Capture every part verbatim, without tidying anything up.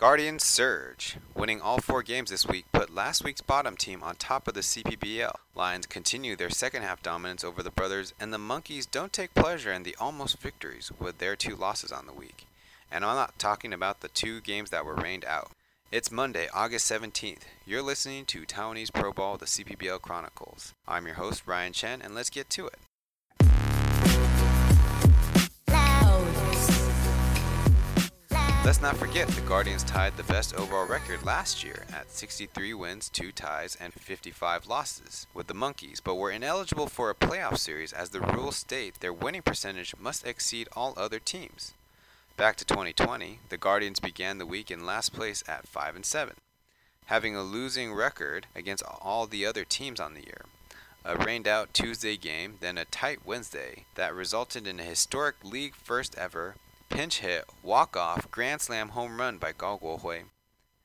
Guardian Surge, winning all four games this week, put last week's bottom team on top of the C P B L. Lions continue their second half dominance over the Brothers, and the Monkeys don't take pleasure in the almost victories with their two losses on the week. And I'm not talking about the two games that were rained out. It's Monday, August seventeenth. You're listening to Taiwanese Pro Ball, the C P B L Chronicles. I'm your host, Ryan Chen, and let's get to it. Let's not forget the Guardians tied the best overall record last year at sixty-three wins, two ties, and fifty-five losses with the Monkeys, but were ineligible for a playoff series as the rules state their winning percentage must exceed all other teams. Back to twenty twenty, the Guardians began the week in last place at five and seven, having a losing record against all the other teams on the year. A rained-out Tuesday game, then a tight Wednesday that resulted in a historic league first ever pinch hit, walk-off, grand slam home run by Gao Guohui.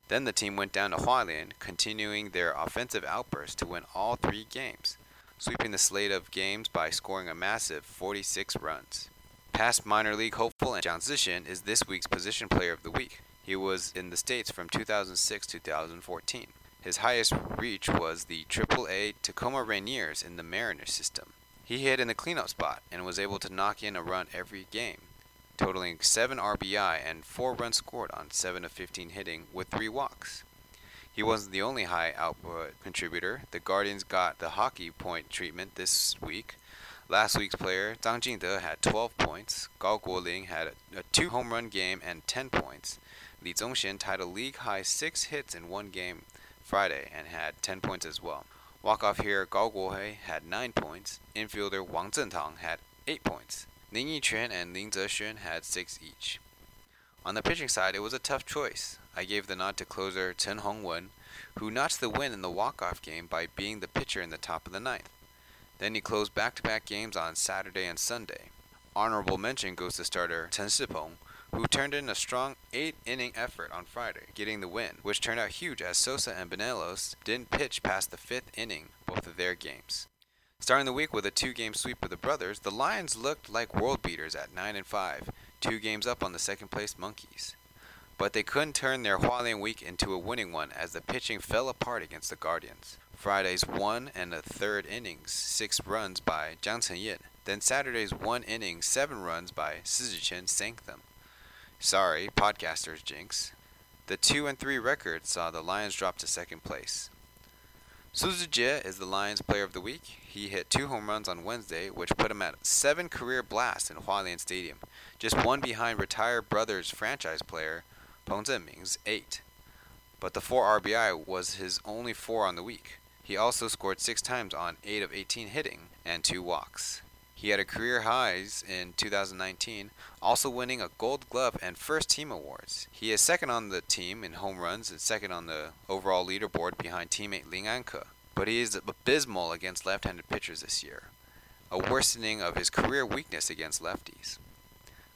Then the team went down to Hualien, continuing their offensive outburst to win all three games, sweeping the slate of games by scoring a massive forty-six runs. Past minor league hopeful and Jiang Zishin is this week's position player of the week. He was in the States from two thousand six to two thousand fourteen. His highest reach was the triple A Tacoma Rainiers in the Mariners system. He hit in the cleanup spot and was able to knock in a run every game, totaling seven R B I and four runs scored on seven of fifteen hitting with three walks. He wasn't the only high output contributor. The Guardians got the hockey point treatment this week. Last week's player, Zhang Jingde, had twelve points. Gao Guoling had a two home run game and ten points. Li Zhongxian tied a league-high six hits in one game Friday and had ten points as well. Walk-off here, Gao Guohui had nine points. Infielder Wang Zhengtang had eight points. Ning YiChen and Ling Zexuan had six each. On the pitching side, it was a tough choice. I gave the nod to closer Chen Hongwen, who notched the win in the walk-off game by being the pitcher in the top of the ninth. Then he closed back-to-back games on Saturday and Sunday. Honorable mention goes to starter Chen Zhipeng, who turned in a strong eight-inning effort on Friday, getting the win, which turned out huge as Sosa and Benelos didn't pitch past the fifth inning both of their games. Starting the week with a two-game sweep of the Brothers, the Lions looked like world beaters at nine and five, two games up on the second-place Monkeys. But they couldn't turn their Hualien week into a winning one as the pitching fell apart against the Guardians. Friday's one and a third innings, six runs by Jiang Chen Yin. Then Saturday's one inning, seven runs by Si Zichen sank them. Sorry, podcasters jinx. The two and three record saw the Lions drop to second place. Suzu Jie is the Lions player of the week. He hit two home runs on Wednesday, which put him at seven career blasts in Hualien Stadium, just one behind retired Brothers franchise player Peng Siying's eight. But the four R B I was his only four on the week. He also scored six times on eight of eighteen hitting and two walks. He had a career highs in two thousand nineteen, also winning a Gold Glove and First Team awards. He is second on the team in home runs and second on the overall leaderboard behind teammate Ling Anke, but he is abysmal against left-handed pitchers this year, a worsening of his career weakness against lefties.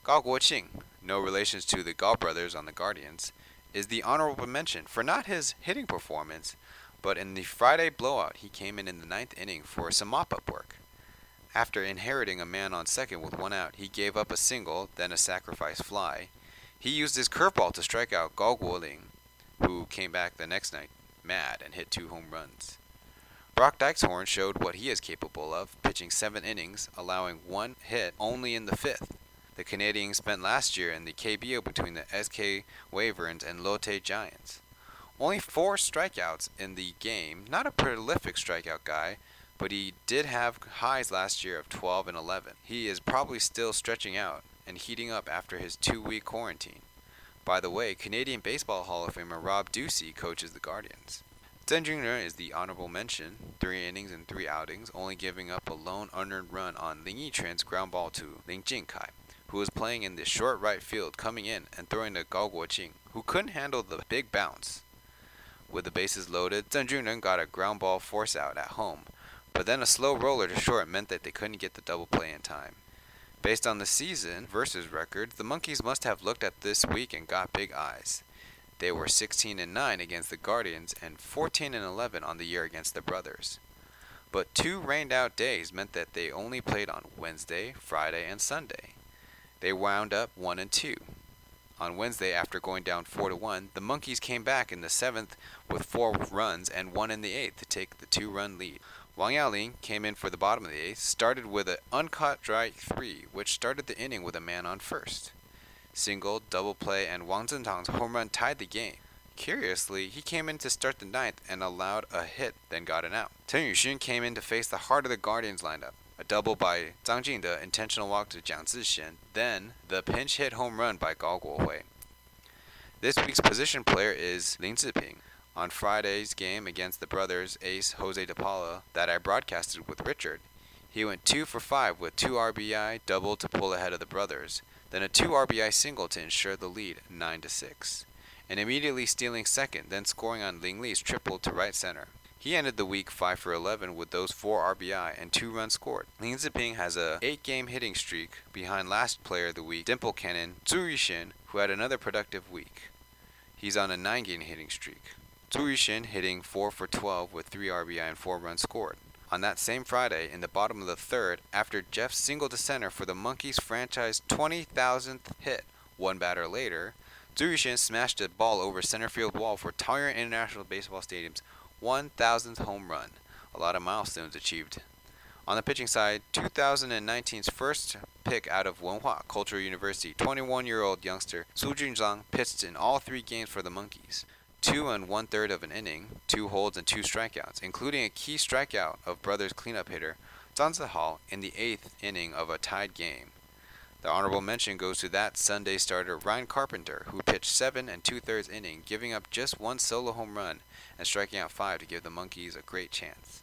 Gao Guoqing, no relations to the Gao brothers on the Guardians, is the honorable mention for not his hitting performance, but in the Friday blowout he came in in the ninth inning for some mop-up work. After inheriting a man on second with one out, he gave up a single, then a sacrifice fly. He used his curveball to strike out Gao Guoling, who came back the next night mad and hit two home runs. Brock Dykhuis showed what he is capable of, pitching seven innings, allowing one hit only in the fifth. The Canadians spent last year in the K B O between the S K Wyverns and Lotte Giants. Only four strikeouts in the game, not a prolific strikeout guy, but he did have highs last year of twelve and eleven. He is probably still stretching out and heating up after his two-week quarantine. By the way, Canadian Baseball Hall of Famer Rob Ducey coaches the Guardians. Chen Junren is the honorable mention, three innings and three outings, only giving up a lone unearned run on Ling Yichen's ground ball to Ling Jingkai, who was playing in the short right field, coming in and throwing to Gao Guoqing, who couldn't handle the big bounce. With the bases loaded, Zheng Junren got a ground ball force out at home, but then a slow roller to short meant that they couldn't get the double play in time. Based on the season versus record, the Monkeys must have looked at this week and got big eyes. They were sixteen and nine against the Guardians and fourteen and eleven on the year against the Brothers. But two rained out days meant that they only played on Wednesday, Friday, and Sunday. They wound up one and two. On Wednesday, after going down four to one, the Monkeys came back in the seventh with four runs and one in the eighth to take the two-run lead. Wang Yaoling came in for the bottom of the eighth, started with an uncaught dry three, which started the inning with a man on first. Single, double play, and Wang Zhengtang's home run tied the game. Curiously, he came in to start the ninth and allowed a hit, then got an out. Teng Yuxun came in to face the heart of the Guardians lineup. A double by Zhang Jingde, intentional walk to Jiang Zishin, then the pinch hit home run by Gao Guohui. This week's position player is Lin Zhiping. On Friday's game against the brothers ace Jose De Paula that I broadcasted with Richard, he went two for five with two R B I double to pull ahead of the brothers, then a two R B I single to ensure the lead nine to six, and immediately stealing second, then scoring on Ling Li's triple to right center. He ended the week five for eleven with those four R B I and two runs scored. Ling Zexuan has a eight game hitting streak behind last player of the week, Dimple Cannon, Zhu Yixin, who had another productive week. He's on a nine game hitting streak. Zhu Yixin hitting four for twelve with three R B I and four runs scored. On that same Friday, in the bottom of the third, after Jeff's single to center for the Monkeys' franchise twenty thousandth hit, one batter later, Zhu Yixin smashed a ball over center field wall for Taoyuan International Baseball Stadium's one thousandth home run. A lot of milestones achieved. On the pitching side, two thousand nineteen's first pick out of Wenhua Cultural University, twenty-one-year-old youngster Su Junzang pitched in all three games for the Monkeys. Two and one-third of an inning, two holds and two strikeouts, including a key strikeout of brothers cleanup hitter Chen Zihao in the eighth inning of a tied game. The honorable mention goes to that Sunday starter Ryan Carpenter, who pitched seven and two-thirds inning, giving up just one solo home run and striking out five to give the Monkeys a great chance.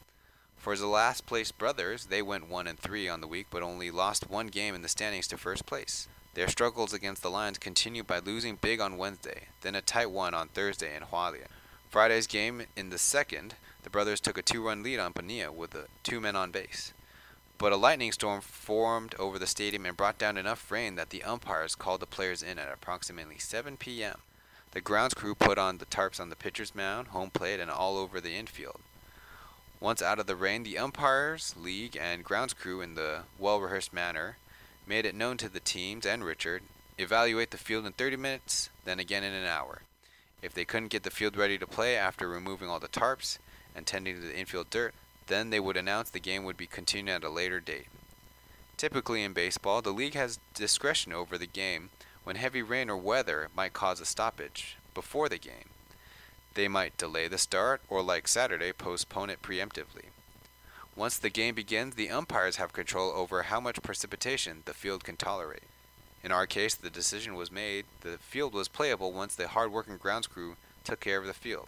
For the last place brothers, they went one and three on the week, but only lost one game in the standings to first place. Their struggles against the Lions continued by losing big on Wednesday, then a tight one on Thursday in Hualien. Friday's game in the second, the brothers took a two-run lead on Bonilla with the two men on base. But a lightning storm formed over the stadium and brought down enough rain that the umpires called the players in at approximately seven p.m. The grounds crew put on the tarps on the pitcher's mound, home plate, and all over the infield. Once out of the rain, the umpires, league, and grounds crew, in the well-rehearsed manner, made it known to the teams and Richard, evaluate the field in thirty minutes, then again in an hour. If they couldn't get the field ready to play after removing all the tarps and tending to the infield dirt, then they would announce the game would be continued at a later date. Typically in baseball, the league has discretion over the game when heavy rain or weather might cause a stoppage before the game. They might delay the start or, like Saturday, postpone it preemptively. Once the game begins, the umpires have control over how much precipitation the field can tolerate. In our case, the decision was made the field was playable once the hard-working grounds crew took care of the field.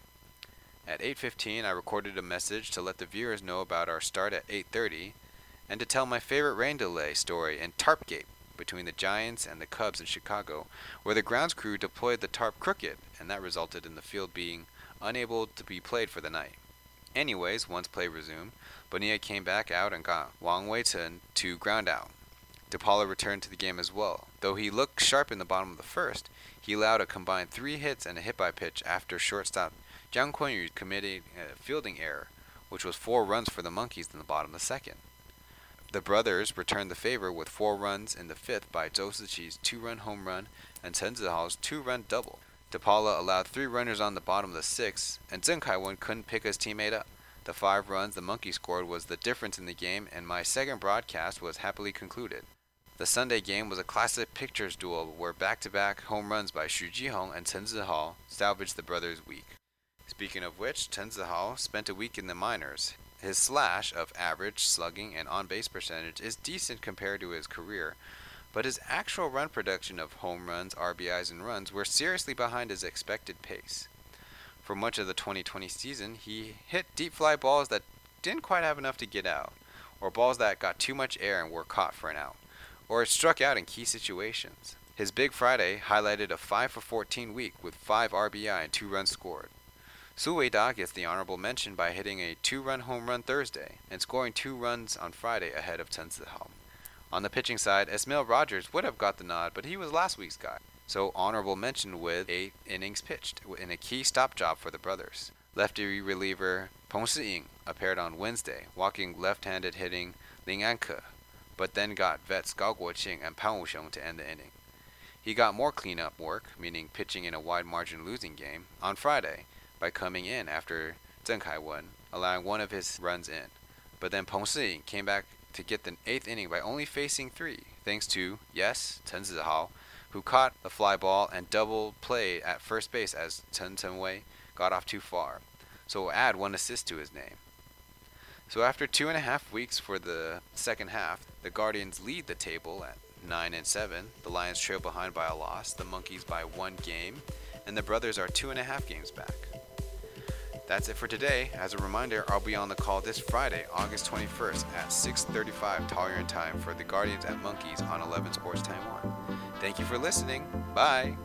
At eight fifteen, I recorded a message to let the viewers know about our start at eight thirty and to tell my favorite rain delay story in Tarpgate between the Giants and the Cubs in Chicago, where the grounds crew deployed the tarp crooked, and that resulted in the field being unable to be played for the night. Anyways, once play resumed, Bonilla came back out and got Wang Weichen to ground out. De Paula returned to the game as well. Though he looked sharp in the bottom of the first, he allowed a combined three hits and a hit-by-pitch after shortstop Jiang Chen Yin committed a fielding error, which was four runs for the Monkeys in the bottom of the second. The brothers returned the favor with four runs in the fifth by Zhou Siqi's two-run home run and Chen Zihao's two-run double. De Paula allowed three runners on the bottom of the sixth, and Zheng Kaiwen couldn't pick his teammate up. The five runs the Monkeys scored was the difference in the game, and my second broadcast was happily concluded. The Sunday game was a classic pitchers duel where back-to-back home runs by Xu Jihong and Chen Zihao salvaged the brothers' week. Speaking of which, Chen Zihao spent a week in the minors. His slash of average, slugging, and on-base percentage is decent compared to his career, but his actual run production of home runs, R B Is, and runs were seriously behind his expected pace. For much of the twenty twenty season, he hit deep fly balls that didn't quite have enough to get out, or balls that got too much air and were caught for an out, or struck out in key situations. His Big Friday highlighted a five for fourteen week with five R B I and two runs scored. Su Weida gets the honorable mention by hitting a two-run home run Thursday and scoring two runs on Friday ahead of Chen Zihao. On the pitching side, Ismail Rogers would have got the nod, but he was last week's guy, so honorable mention with eight innings pitched in a key stop job for the brothers. Lefty reliever Peng Siying appeared on Wednesday, walking left-handed hitting Ling Anke, but then got vets Gao Guoqing and Pan Wuxiong to end the inning. He got more cleanup work, meaning pitching in a wide margin losing game, on Friday by coming in after Zheng Kaiwen, allowing one of his runs in. But then Peng Siying came back to get the eighth inning by only facing three, thanks to, yes, Chen Zihao, who caught the fly ball and double play at first base as Chen Zhenwei got off too far, so we'll add one assist to his name. So after two and a half weeks for the second half, the Guardians lead the table at nine and seven, the Lions trail behind by a loss, the Monkeys by one game, and the Brothers are two and a half games back. That's it for today. As a reminder, I'll be on the call this Friday, August twenty-first at six thirty-five Taoyuan time for the Guardians at Monkeys on eleven Sports Taiwan. Thank you for listening. Bye!